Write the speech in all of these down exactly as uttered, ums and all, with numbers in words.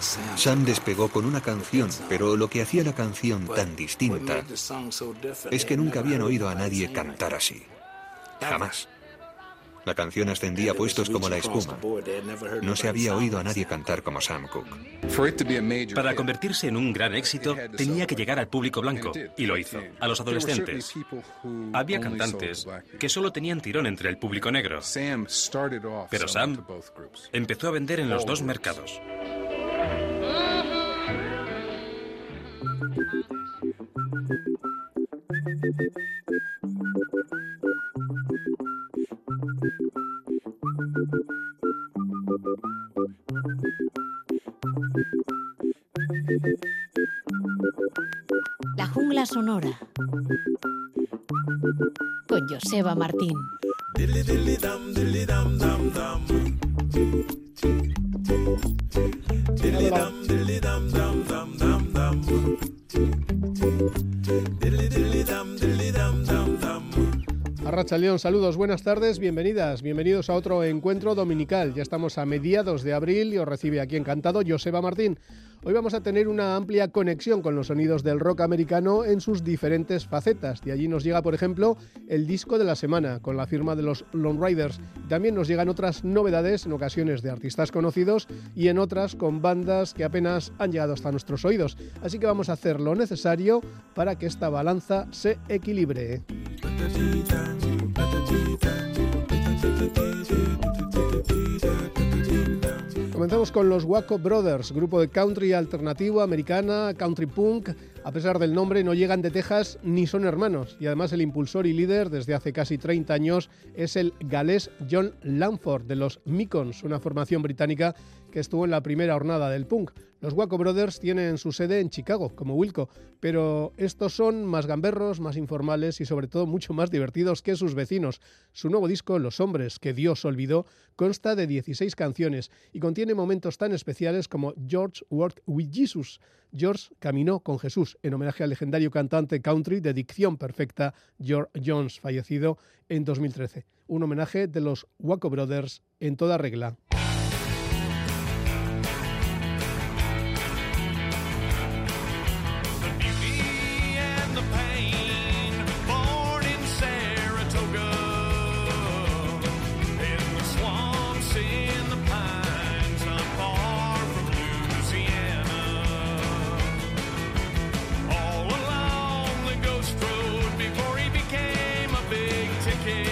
Sam despegó con una canción, pero lo que hacía la canción tan distinta es que nunca habían oído a nadie cantar así. Jamás. La canción ascendía puestos como la espuma. No se había oído a nadie cantar como Sam Cooke. Para convertirse en un gran éxito, tenía que llegar al público blanco, y lo hizo, a los adolescentes. Había cantantes que solo tenían tirón entre el público negro, pero Sam empezó a vender en los dos mercados. La jungla sonora con Joseba Martín. Arratsaldeon, saludos, buenas tardes, bienvenidas, bienvenidos a otro encuentro dominical. Ya estamos a mediados de abril y os recibe aquí encantado Joseba Martín. Hoy vamos a tener una amplia conexión con los sonidos del rock americano en sus diferentes facetas. De allí nos llega, por ejemplo, el disco de la semana, con la firma de los Long Ryders. También nos llegan otras novedades, en ocasiones de artistas conocidos y en otras con bandas que apenas han llegado hasta nuestros oídos. Así que vamos a hacer lo necesario para que esta balanza se equilibre. Comenzamos con los Waco Brothers, grupo de country alternativo americana, country punk. A pesar del nombre, no llegan de Texas ni son hermanos. Y además el impulsor y líder desde hace casi treinta años es el galés John Lanford, de los Micons, una formación británica que estuvo en la primera hornada del punk. Los Waco Brothers tienen su sede en Chicago, como Wilco, pero estos son más gamberros, más informales y sobre todo mucho más divertidos que sus vecinos. Su nuevo disco, Los Hombres que Dios olvidó, consta de dieciséis canciones y contiene momentos tan especiales como George Walked with Jesus, George caminó con Jesús, en homenaje al legendario cantante country de dicción perfecta George Jones, fallecido en dos mil trece. Un homenaje de los Waco Brothers en toda regla. Jesus.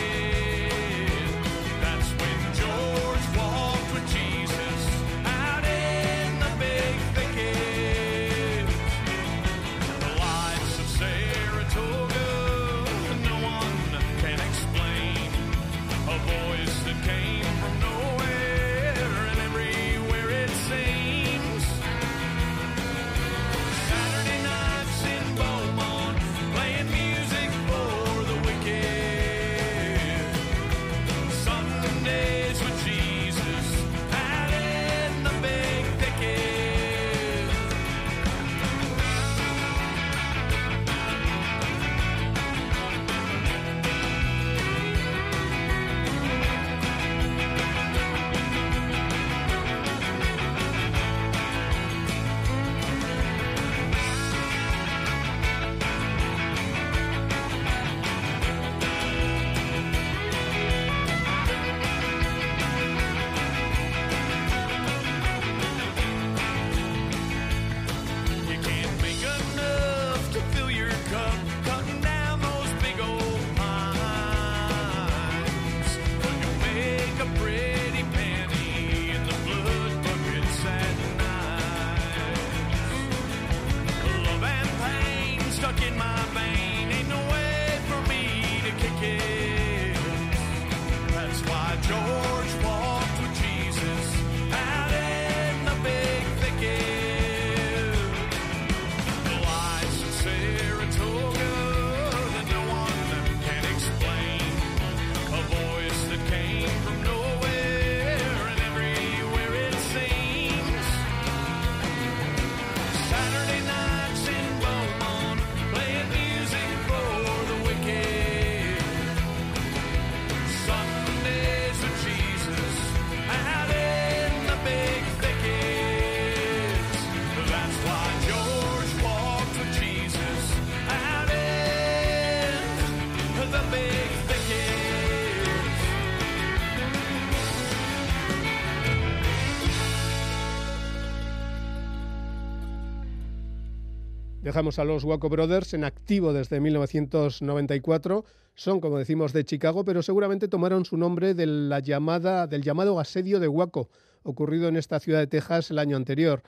Dejamos a los Waco Brothers en activo desde mil novecientos noventa y cuatro. Son, como decimos, de Chicago, pero seguramente tomaron su nombre de la llamada, del llamado asedio de Waco, ocurrido en esta ciudad de Texas el año anterior.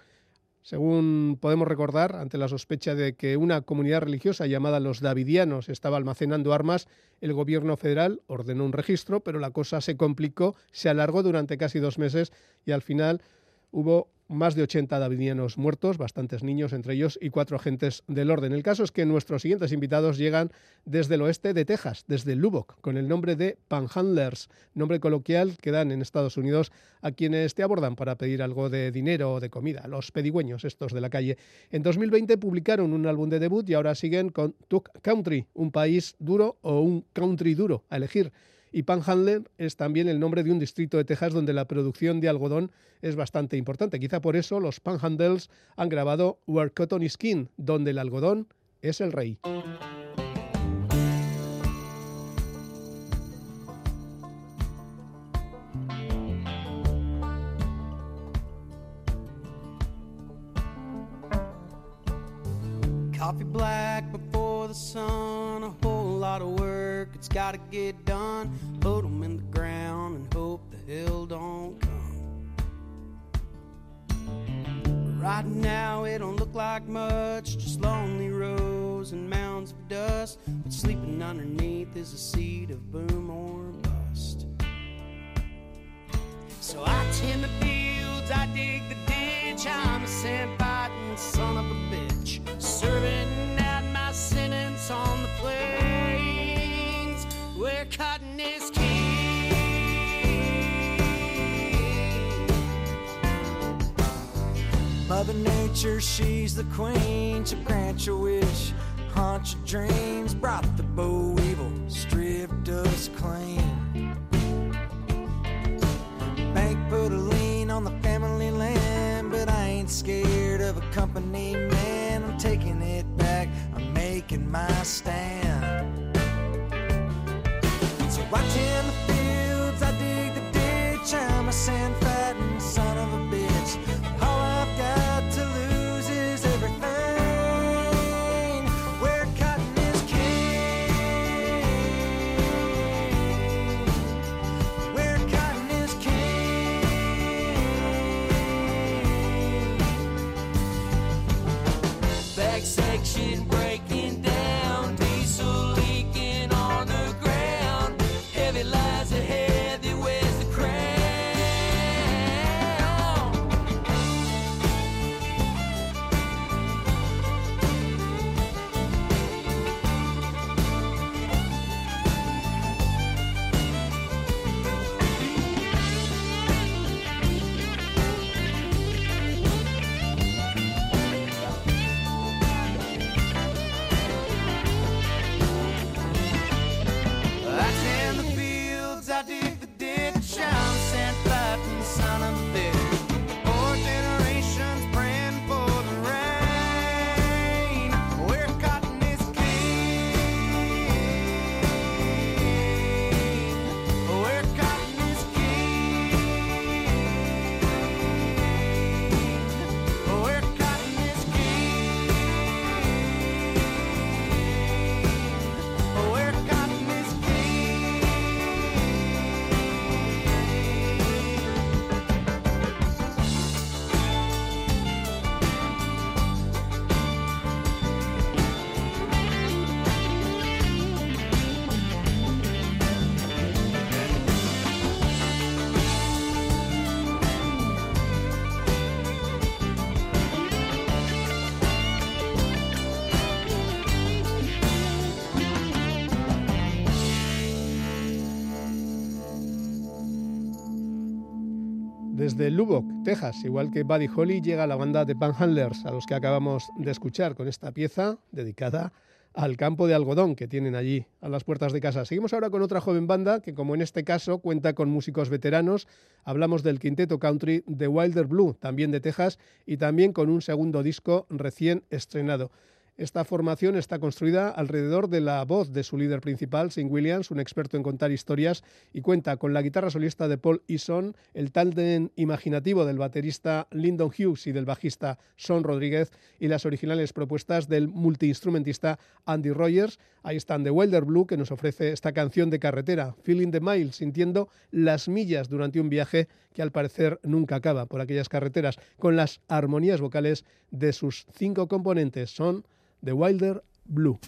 Según podemos recordar, ante la sospecha de que una comunidad religiosa llamada los Davidianos estaba almacenando armas, el gobierno federal ordenó un registro, pero la cosa se complicó, se alargó durante casi dos meses y al final hubo más de ochenta Davidianos muertos, bastantes niños entre ellos y cuatro agentes del orden. El caso es que nuestros siguientes invitados llegan desde el oeste de Texas, desde Lubbock, con el nombre de Panhandlers, nombre coloquial que dan en Estados Unidos a quienes te abordan para pedir algo de dinero o de comida, los pedigüeños estos de la calle. En dos mil veinte publicaron un álbum de debut y ahora siguen con Tu Country, un país duro o un country duro a elegir. Y Panhandler es también el nombre de un distrito de Texas donde la producción de algodón es bastante importante. Quizá por eso los Panhandlers han grabado Where Cotton is King, donde el algodón es el rey. Coffee black before the sun, a whole lot of work, it's gotta get done. Put 'em in the ground and hope the hill don't come. Right now it don't look like much, just lonely rows and mounds of dust, but sleeping underneath is a seed of boom or bust. So I tend the fields, I dig the ditch, I'm a sandbiting son of a bitch, serving out my sentence on the plains where cotton is king. Mother Nature, she's the queen. She'll grant your wish, haunt your dreams. Brought the boll weevil, stripped us clean. Bank put a lien on the family land, but I ain't scared of a company man. Taking it back, I'm making my stand. So I tend the fields, I dig the ditch, I'm a sand-fattened son of a bitch. All I've got to lose is everything, where cotton is king, where cotton is king. Back section breaking down, diesel leaking on the ground, heavy lies ahead that wears the Desde Lubbock, Texas, igual que Buddy Holly, llega la banda de Panhandlers, a los que acabamos de escuchar con esta pieza dedicada al campo de algodón que tienen allí a las puertas de casa. Seguimos ahora con otra joven banda que, como en este caso, cuenta con músicos veteranos. Hablamos del quinteto country The Wilder Blue, también de Texas, y también con un segundo disco recién estrenado. Esta formación está construida alrededor de la voz de su líder principal, Saint Williams, un experto en contar historias, y cuenta con la guitarra solista de Paul Eason, el tándem imaginativo del baterista Lyndon Hughes y del bajista Son Rodríguez, y las originales propuestas del multiinstrumentista Andy Rogers. Ahí están The Wilder Blue, que nos ofrece esta canción de carretera, Feeling the Mile, sintiendo las millas durante un viaje que al parecer nunca acaba por aquellas carreteras, con las armonías vocales de sus cinco componentes. Son The Wilder Blue.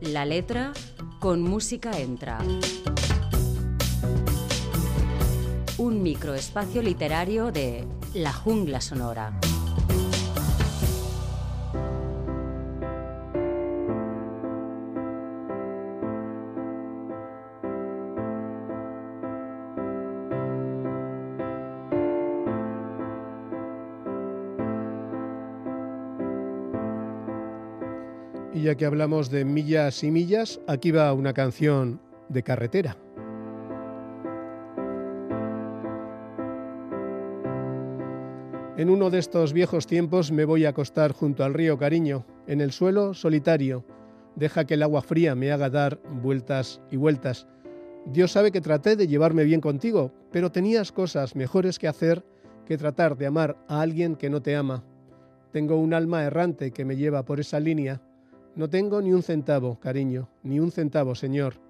La letra con música entra. Un microespacio literario de La Jungla Sonora. Y ya que hablamos de millas y millas, aquí va una canción de carretera. En uno de estos viejos tiempos me voy a acostar junto al río, cariño, en el suelo solitario. Deja que el agua fría me haga dar vueltas y vueltas. Dios sabe que traté de llevarme bien contigo, pero tenías cosas mejores que hacer que tratar de amar a alguien que no te ama. Tengo un alma errante que me lleva por esa línea. No tengo ni un centavo, cariño, ni un centavo, señor.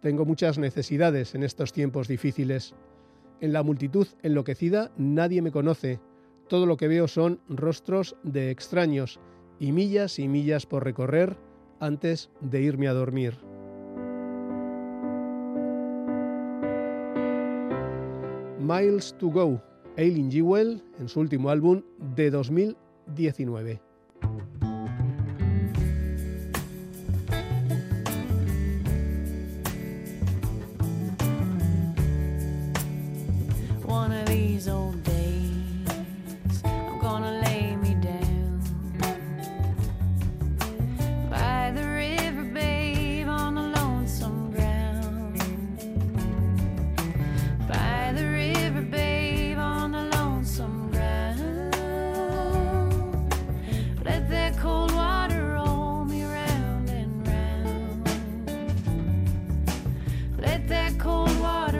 Tengo muchas necesidades en estos tiempos difíciles. En la multitud enloquecida nadie me conoce. Todo lo que veo son rostros de extraños y millas y millas por recorrer antes de irme a dormir. Miles to Go, Eileen Jewell, en su último álbum de dos mil diecinueve. One of these old days, I'm gonna lay me down by the river, babe, on a lonesome ground. By the river, babe, on a lonesome ground. Let that cold water roll me round and round. Let that cold water.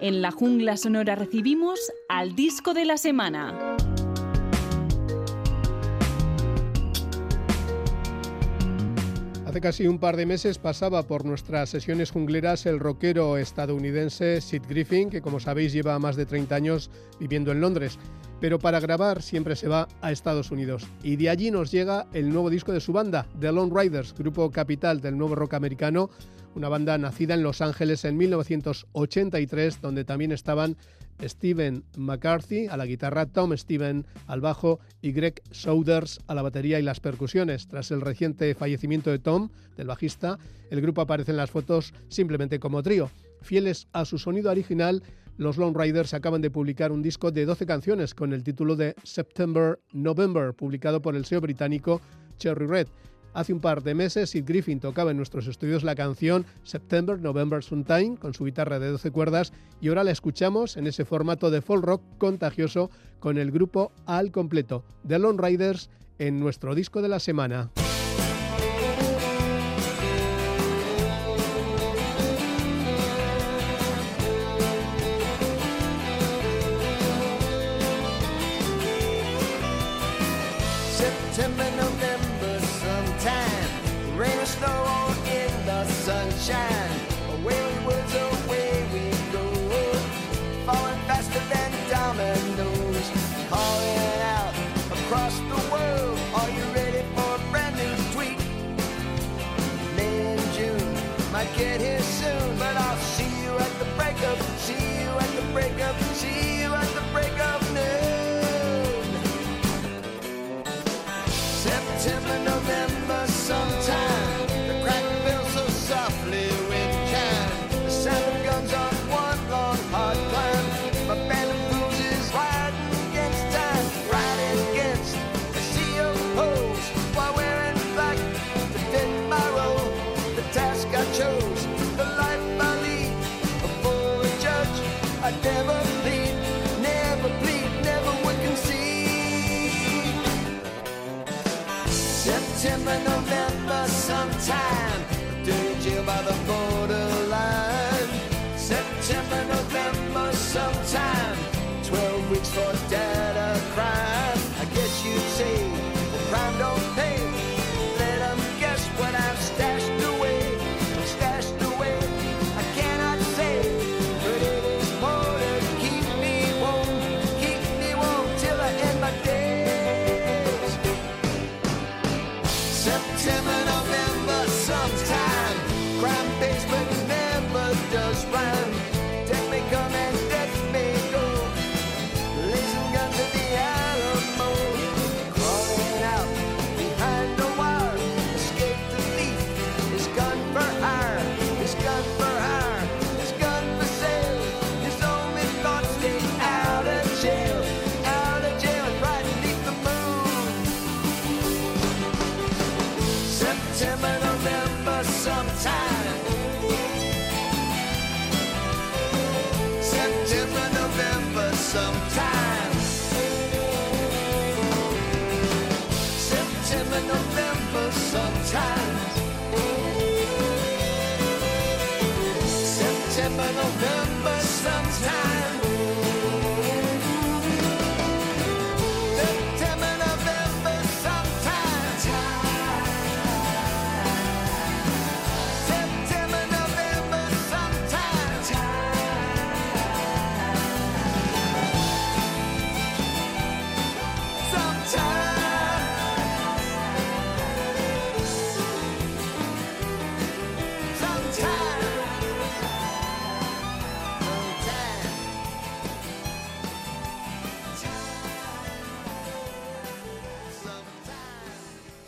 En la jungla sonora recibimos al disco de la semana. Hace casi un par de meses pasaba por nuestras sesiones jungleras el rockero estadounidense Sid Griffin, que como sabéis lleva más de treinta años viviendo en Londres. pero para grabar siempre se va a Estados Unidos. Y de allí nos llega el nuevo disco de su banda, The Long Ryders, grupo capital del nuevo rock americano, una banda nacida en Los Ángeles en mil novecientos ochenta y tres, donde también estaban Stephen McCarthy a la guitarra, Tom Stephen al bajo y Greg Souders a la batería y las percusiones. Tras el reciente fallecimiento de Tom, del bajista, el grupo aparece en las fotos simplemente como trío. Fieles a su sonido original, los Long Ryders acaban de publicar un disco de doce canciones con el título de September November, publicado por el sello británico Cherry Red. Hace un par de meses, Sid Griffin tocaba en nuestros estudios la canción September November Sometime con su guitarra de doce cuerdas y ahora la escuchamos en ese formato de folk rock contagioso con el grupo al completo, The Long Ryders, en nuestro disco de la semana.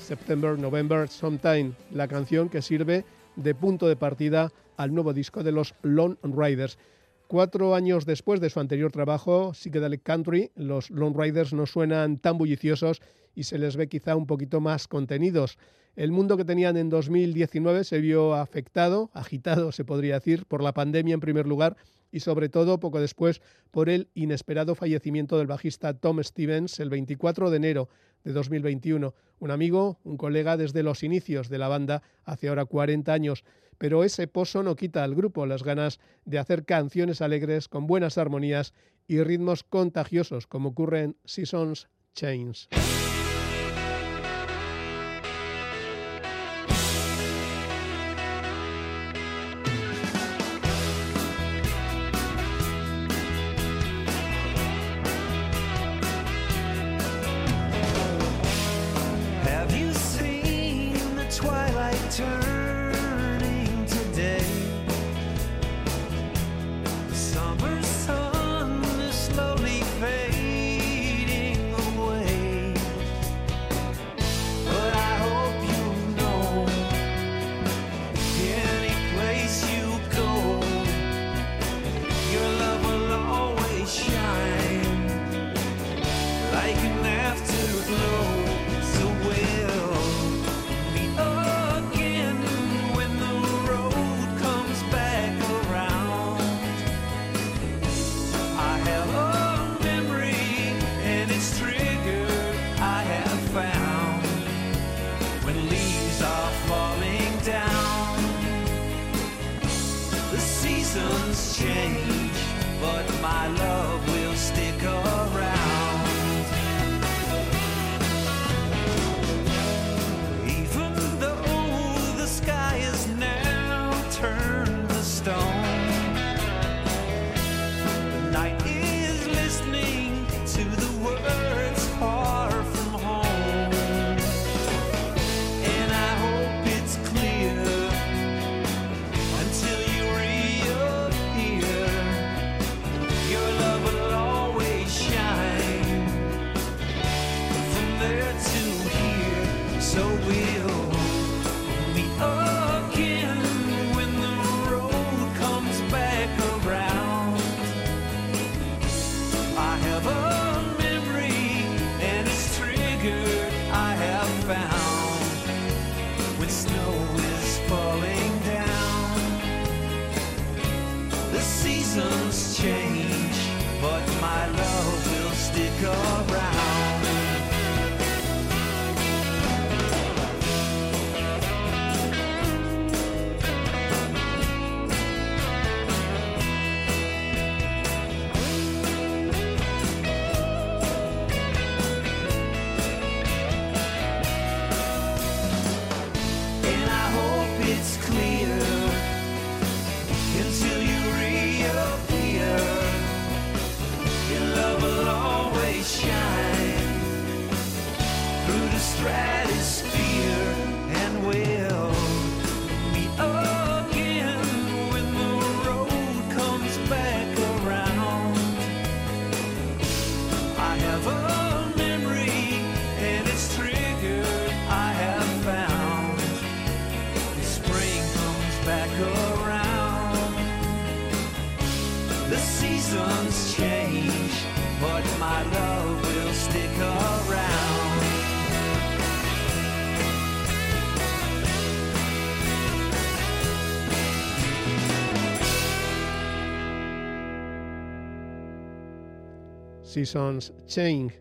September, November, Sometime, la canción que sirve de punto de partida al nuevo disco de los Long Ryders. Cuatro años después de su anterior trabajo, Psychedelic Country, los Long Ryders no suenan tan bulliciosos y se les ve quizá un poquito más contenidos. El mundo que tenían en dos mil diecinueve se vio afectado, agitado se podría decir, por la pandemia en primer lugar y sobre todo poco después por el inesperado fallecimiento del bajista Tom Stevens el veinticuatro de enero de dos mil veintiuno. Un amigo, un colega desde los inicios de la banda, hace ahora cuarenta años. Pero ese pozo no quita al grupo las ganas de hacer canciones alegres con buenas armonías y ritmos contagiosos, como ocurre en Seasons Change. Seasons Change,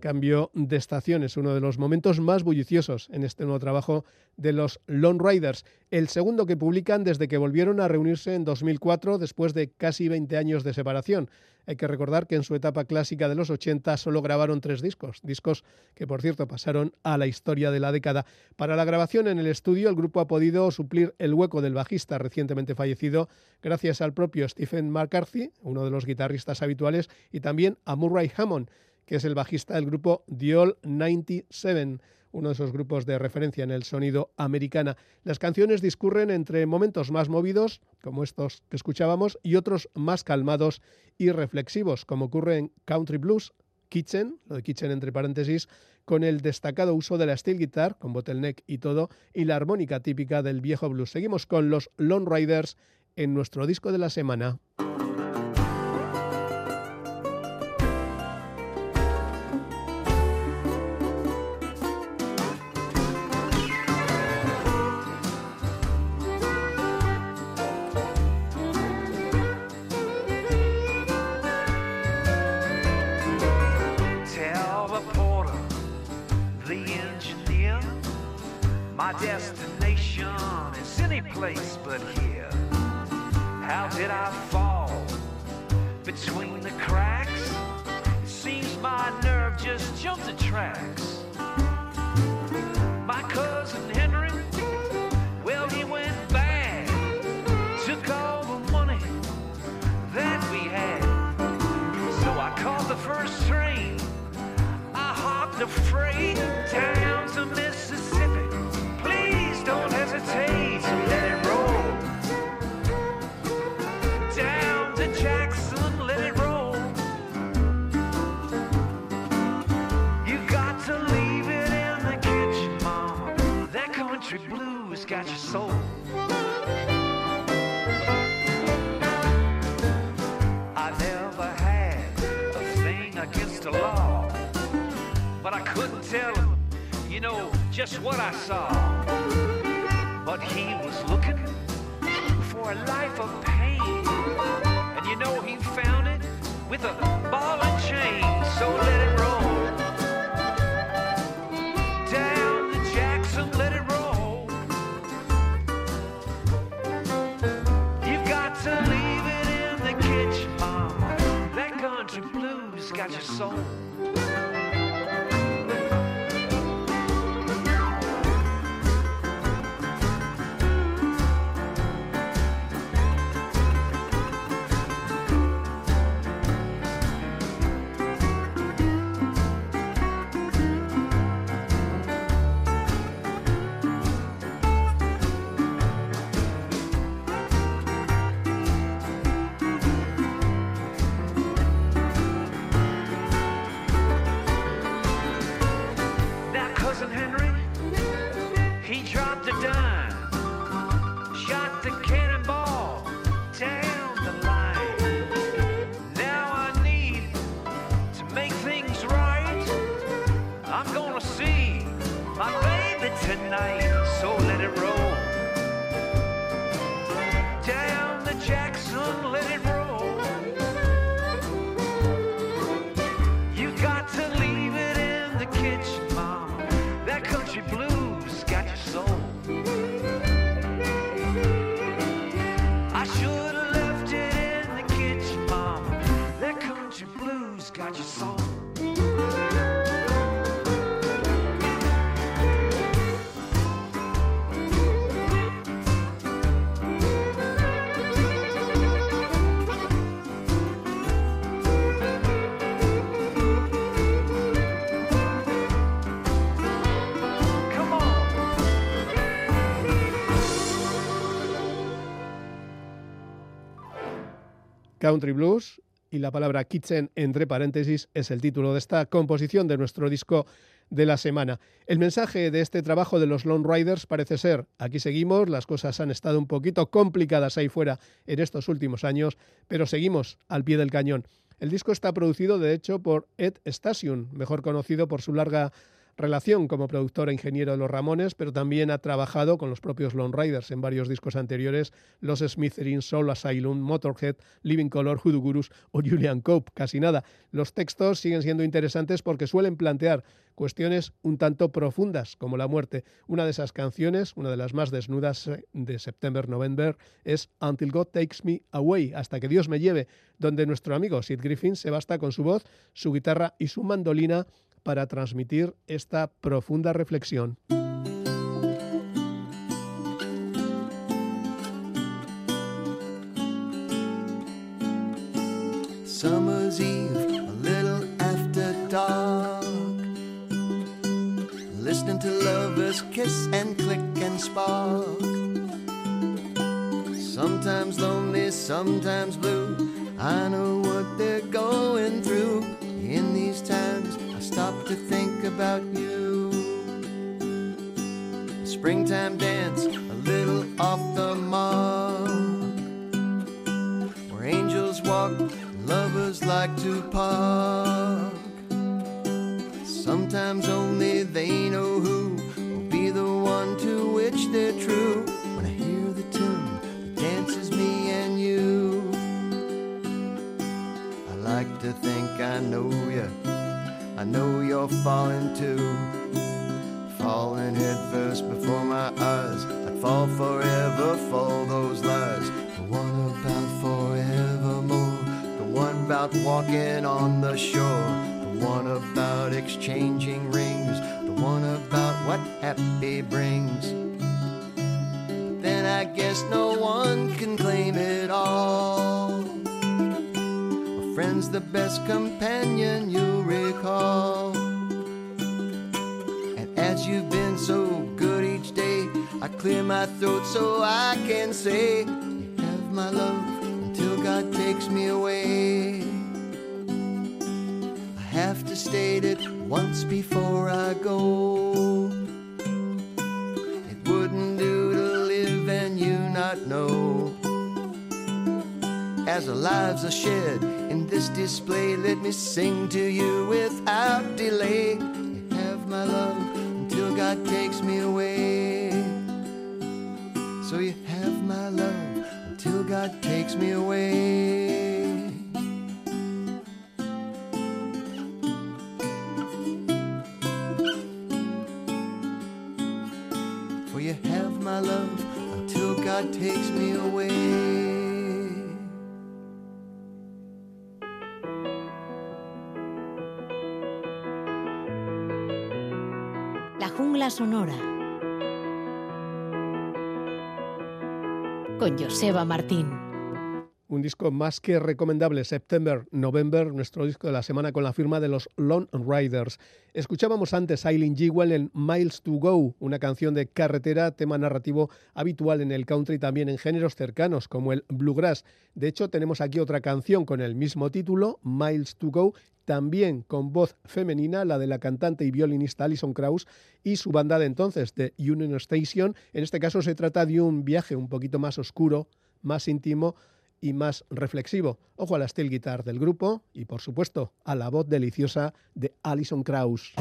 cambio de estaciones, uno de los momentos más bulliciosos en este nuevo trabajo de los Long Ryders, el segundo que publican desde que volvieron a reunirse en dos mil cuatro después de casi veinte años de separación. Hay que recordar que en su etapa clásica de los ochenta solo grabaron tres discos, discos que por cierto pasaron a la historia de la década. Para la grabación en el estudio el grupo ha podido suplir el hueco del bajista recientemente fallecido gracias al propio Stephen McCarthy, uno de los guitarristas habituales, y también a Murray Hammond, que es el bajista del grupo The All noventa y siete, uno de esos grupos de referencia en el sonido americana. Las canciones discurren entre momentos más movidos, como estos que escuchábamos, y otros más calmados y reflexivos, como ocurre en Country Blues, Kitchen, lo de Kitchen entre paréntesis, con el destacado uso de la steel guitar, con bottleneck y todo, y la armónica típica del viejo blues. Seguimos con los Long Ryders en nuestro disco de la semana. I never had a thing against the law. but I couldn't tell him, you know, just what I saw. But he was looking for a life of pain, and you know he found it with a ball and chain. So let it roll down to Jackson, let it roll. You've got to leave it in the kitchen, mama. That country blues got your soul. Country Blues, y la palabra kitchen entre paréntesis es el título de esta composición de nuestro disco de la semana. El mensaje de este trabajo de los Long Ryders parece ser: aquí seguimos, las cosas han estado un poquito complicadas ahí fuera en estos últimos años, pero seguimos al pie del cañón. El disco está producido de hecho por Ed Stasium, mejor conocido por su larga relación como productor e ingeniero de los Ramones, pero también ha trabajado con los propios Long Ryders en varios discos anteriores, los Smithereens, Soul Asylum, Motorhead, Living Color, Hoodoo Gurus o Julian Cope, casi nada. Los textos siguen siendo interesantes porque suelen plantear cuestiones un tanto profundas, como la muerte. Una de esas canciones, una de las más desnudas de September November, es Until God Takes Me Away, Hasta que Dios me lleve, donde nuestro amigo Sid Griffin se basta con su voz, su guitarra y su mandolina para transmitir esta profunda reflexión. Summer's Eve, a little after dark, listening to lovers kiss and click and spark. Sometimes lonely, sometimes blue, I know what they're going through. In these times I stop to think about you. Springtime dance, a little off the mark, where angels walk, lovers like to park. Sometimes only they know who will be the one to which they're true. When I hear the tune that dances me and you, I like to think I know you, I know you're falling too. Falling headfirst before my eyes, I'd fall forever for those lies. The one about forevermore, the one about walking on the shore, the one about exchanging rings, the one about what happy brings. But then I guess no one can claim it all. Friend's the best companion you'll recall. And as you've been so good each day, I clear my throat so I can say, you have my love until God takes me away. I have to state it once before I go, it wouldn't do to live and you not know. As our lives are shared in this display, let me sing to you without delay. You that takes me away. For you have my love until God takes me away. Sonora con Joseba Martín. Un disco más que recomendable, September November, nuestro disco de la semana con la firma de los Long Ryders. Escuchábamos antes a Eileen Jewell en Miles to Go, una canción de carretera, tema narrativo habitual en el country, también en géneros cercanos como el bluegrass. De hecho, tenemos aquí otra canción con el mismo título, Miles to Go, también con voz femenina, la de la cantante y violinista Alison Krauss y su banda de entonces, The Union Station. En este caso se trata de un viaje un poquito más oscuro, más íntimo y más reflexivo. Ojo a la steel guitar del grupo y, por supuesto, a la voz deliciosa de Alison Krauss.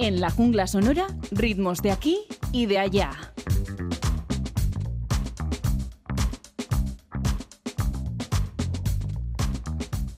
En la jungla sonora, ritmos de aquí y de allá.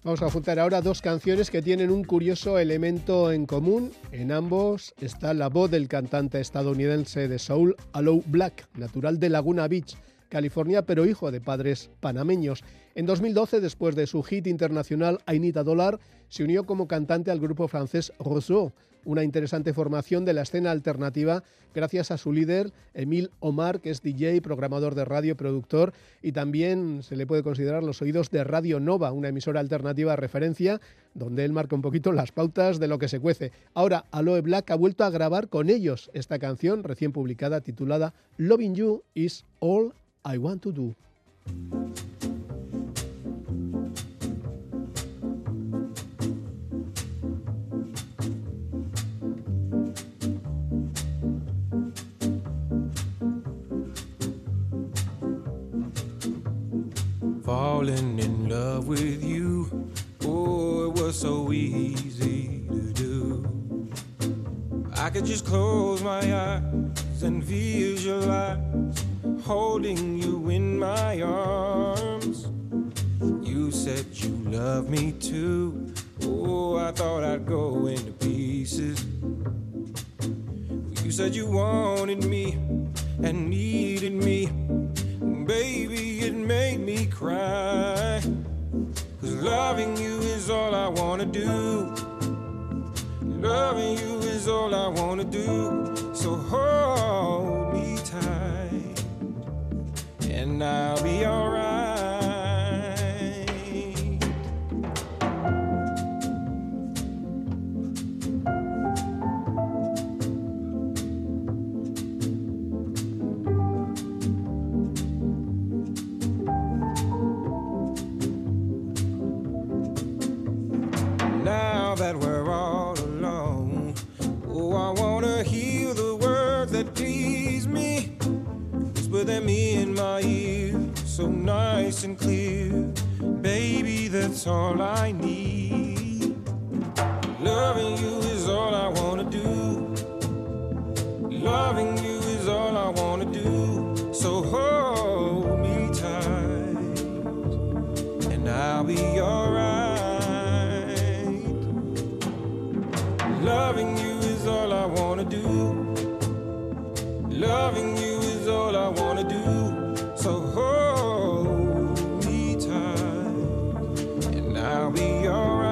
Vamos a juntar ahora dos canciones que tienen un curioso elemento en común. En ambos está la voz del cantante estadounidense de soul, Aloe Blacc, natural de Laguna Beach, California, pero hijo de padres panameños. En dos mil doce, después de su hit internacional I Need a Dollar, se unió como cantante al grupo francés Roseaux, una interesante formación de la escena alternativa gracias a su líder, Emil Omar, que es D J, programador de radio, productor, y también se le puede considerar los oídos de Radio Nova, una emisora alternativa de referencia, donde él marca un poquito las pautas de lo que se cuece. Ahora, Aloe Blacc ha vuelto a grabar con ellos esta canción recién publicada titulada Loving You is All I Want to Do. falling in love with you. Oh, it was so easy to do. I could just close my eyes and visualize holding you in my arms. You said you love me too. Oh, I thought I'd go into pieces. You said you wanted me and needed me. Baby, it made me cry. 'Cause loving you is all I wanna do. Loving you is all I wanna do. So hold me tight, and I'll be alright. Now that we're all alone, oh, I wanna hear the words that please me. Whisper them in my ear, so nice and clear. Baby, that's all I need. Loving you is all I wanna do. Loving you is all I wanna do. So hold me tight, and I'll be alright. Loving you is all I wanna do. Loving you is all I wanna do. So hold me tight, and I'll be alright.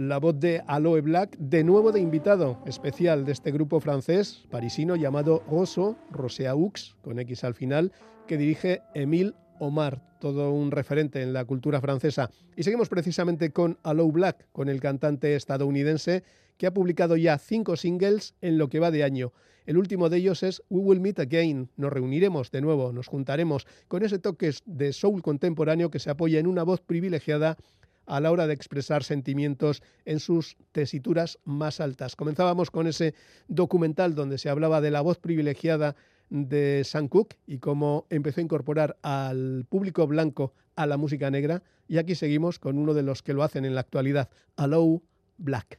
La voz de Aloe Blacc, de nuevo de invitado especial de este grupo francés parisino llamado Roseaux, Roseaux, con X al final, que dirige Emil Omar, todo un referente en la cultura francesa. Y seguimos precisamente con Aloe Blacc, con el cantante estadounidense que ha publicado ya cinco singles en lo que va de año. El último de ellos es We Will Meet Again, nos reuniremos de nuevo, nos juntaremos, con ese toque de soul contemporáneo que se apoya en una voz privilegiada a la hora de expresar sentimientos en sus tesituras más altas. Comenzábamos con ese documental donde se hablaba de la voz privilegiada de Sam Cooke y cómo empezó a incorporar al público blanco a la música negra. Y aquí seguimos con uno de los que lo hacen en la actualidad, Aloe Blacc.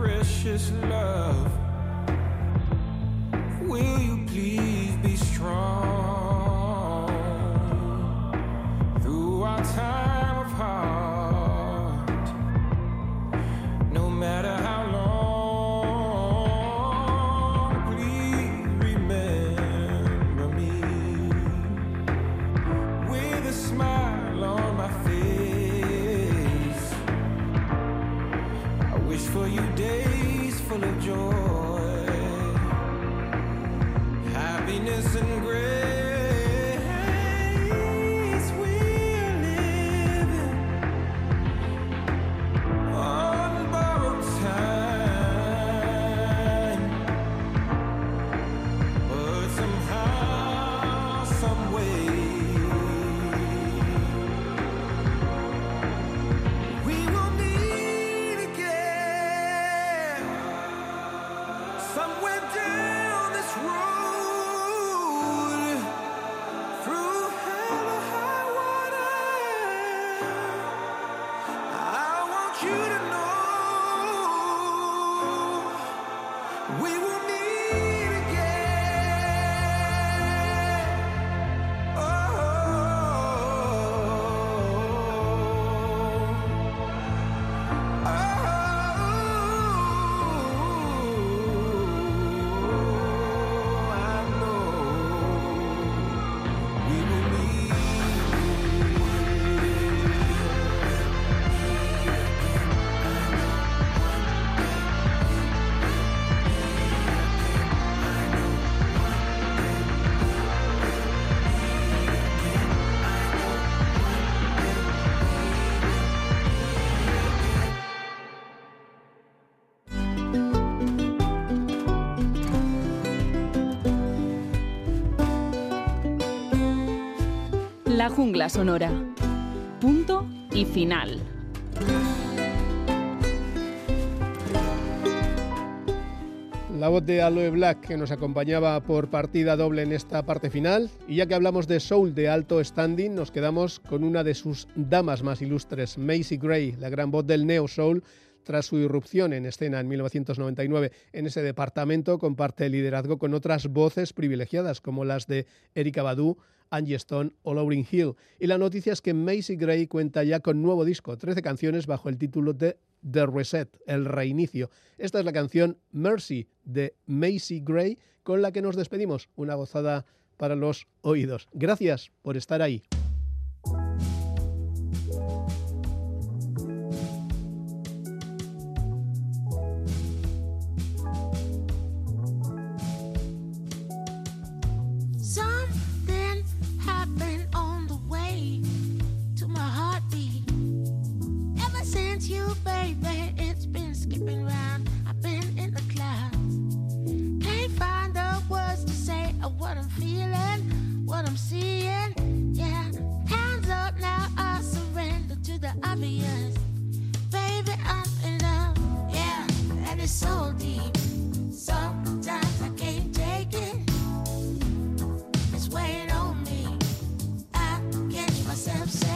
precious love, will you please be strong through our time of heart, no matter how long. Please remember me with a smile on my face. I wish for you days full of joy, happiness and grace. We're living on borrowed time, but somehow, some way. La jungla sonora. Punto y final. La voz de Aloe Blacc, que nos acompañaba por partida doble en esta parte final. Y ya que hablamos de soul de alto standing, nos quedamos con una de sus damas más ilustres, Macy Gray, la gran voz del neo soul, tras su irrupción en escena en mil novecientos noventa y nueve. En ese departamento comparte liderazgo con otras voces privilegiadas, como las de Erykah Badu, Angie Stone o Lauryn Hill. Y la noticia es que Macy Gray cuenta ya con nuevo disco, trece canciones bajo el título de The Reset, el reinicio. Esta es la canción Mercy de Macy Gray, con la que nos despedimos. Una gozada para los oídos. Gracias por estar ahí. Baby, it's been skipping round. I've been in the clouds. Can't find the words to say of what I'm feeling, what I'm seeing. Yeah, hands up now, I surrender to the obvious. Baby, I'm in love. Yeah, and it's so deep. Sometimes I can't take it. It's weighing on me. I catch myself saying.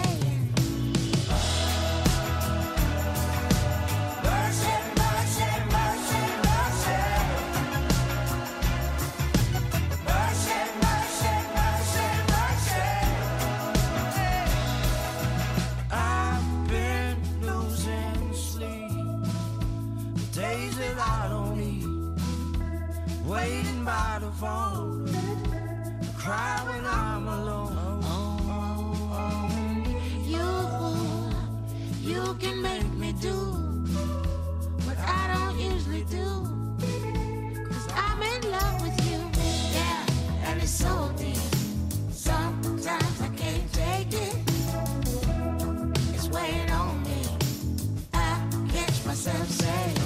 Waiting by the phone, cry when I'm alone. Oh, oh, oh. You, you can make me do what I don't usually do, 'cause I'm in love with you. Yeah, and it's so deep. Sometimes I can't take it. It's weighing on me. I catch myself saying.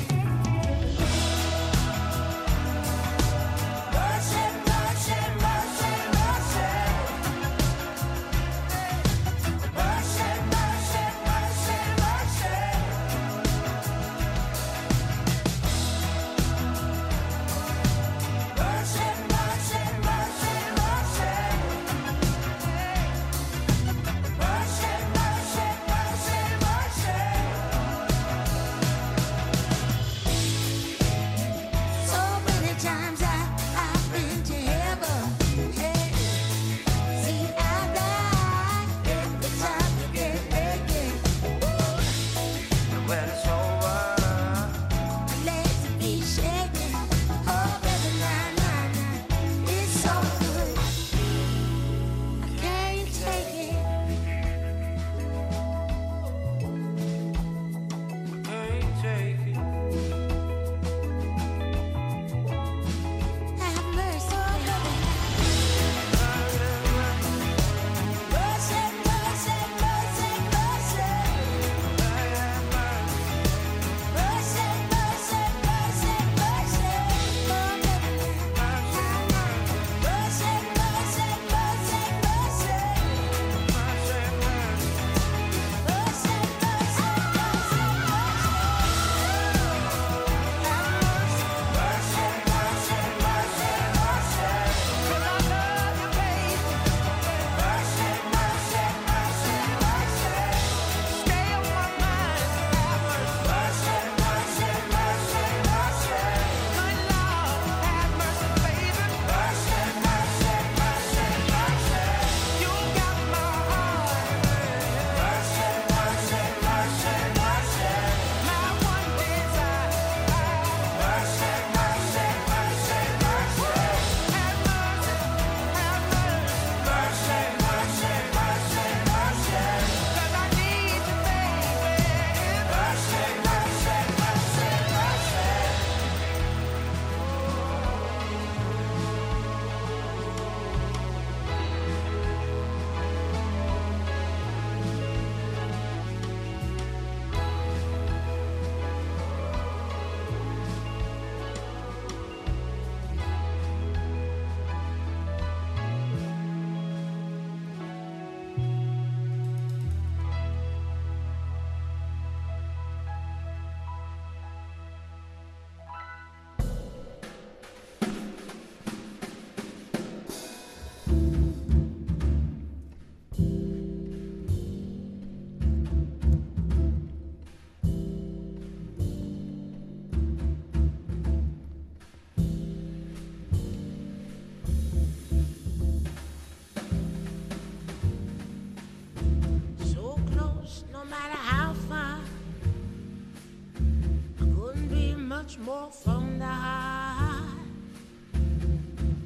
much more from the high,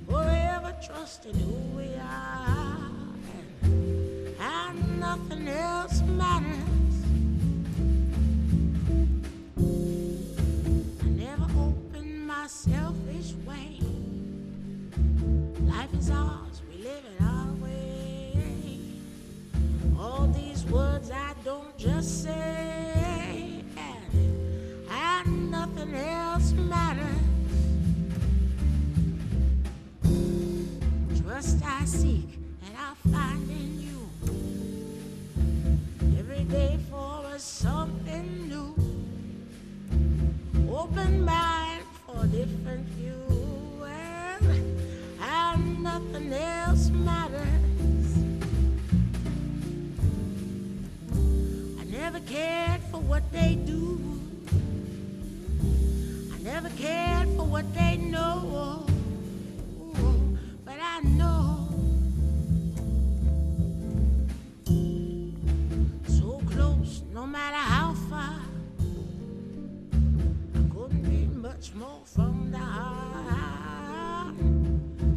forever trusting who we are, and how nothing else matters. I never opened my selfish way. Life is ours, we live it our way. All these words I don't just say. Nothing else matters. Trust I seek and I'll find in you. Every day for us something new. Open mind for a different view. And how nothing else matters. I never cared for what they do. Never cared for what they know, but I know. So close, no matter how far, I couldn't be much more from the heart.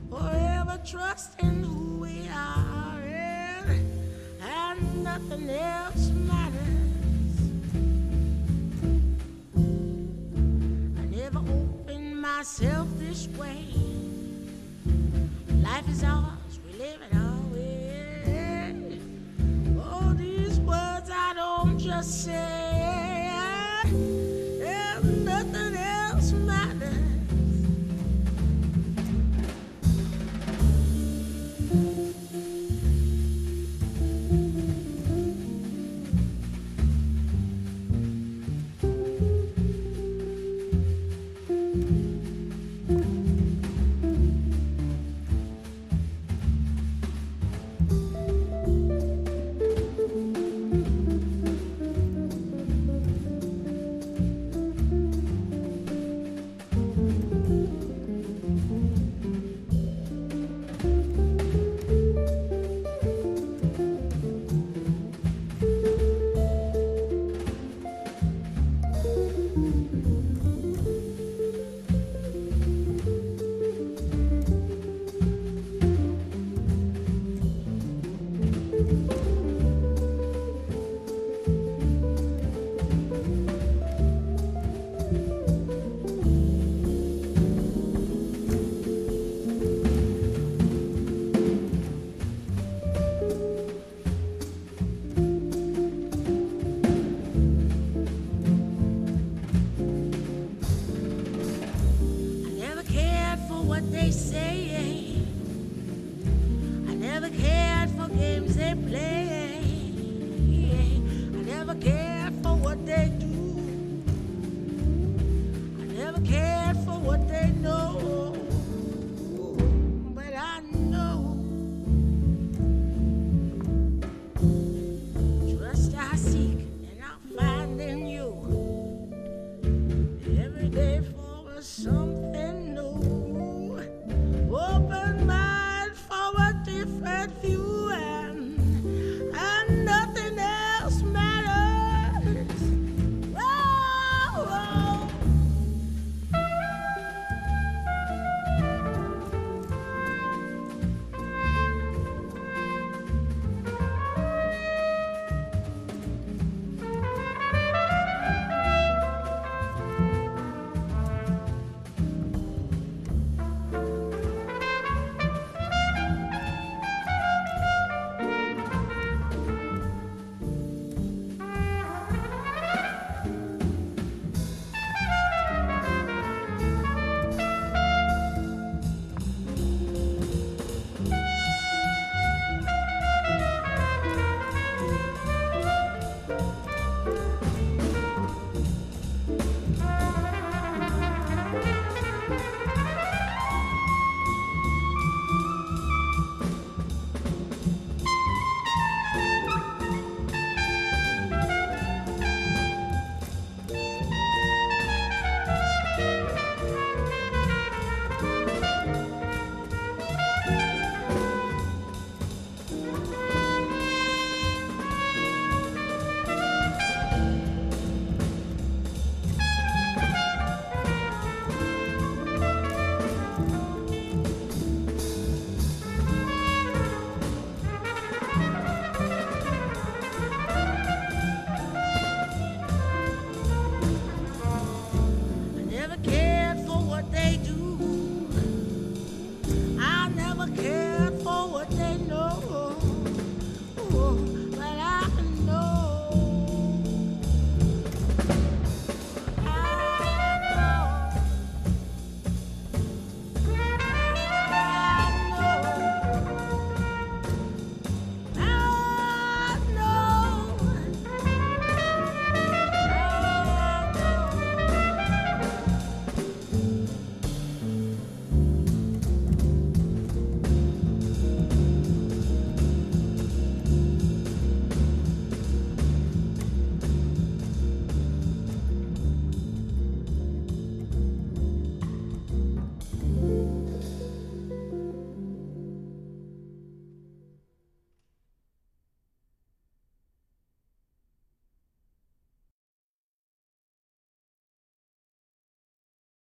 Forever trusting who we are, and nothing else matters. Myself this way. Life is ours, we live it our way. Oh, these words I don't just say. Yeah, nothing else matters. Something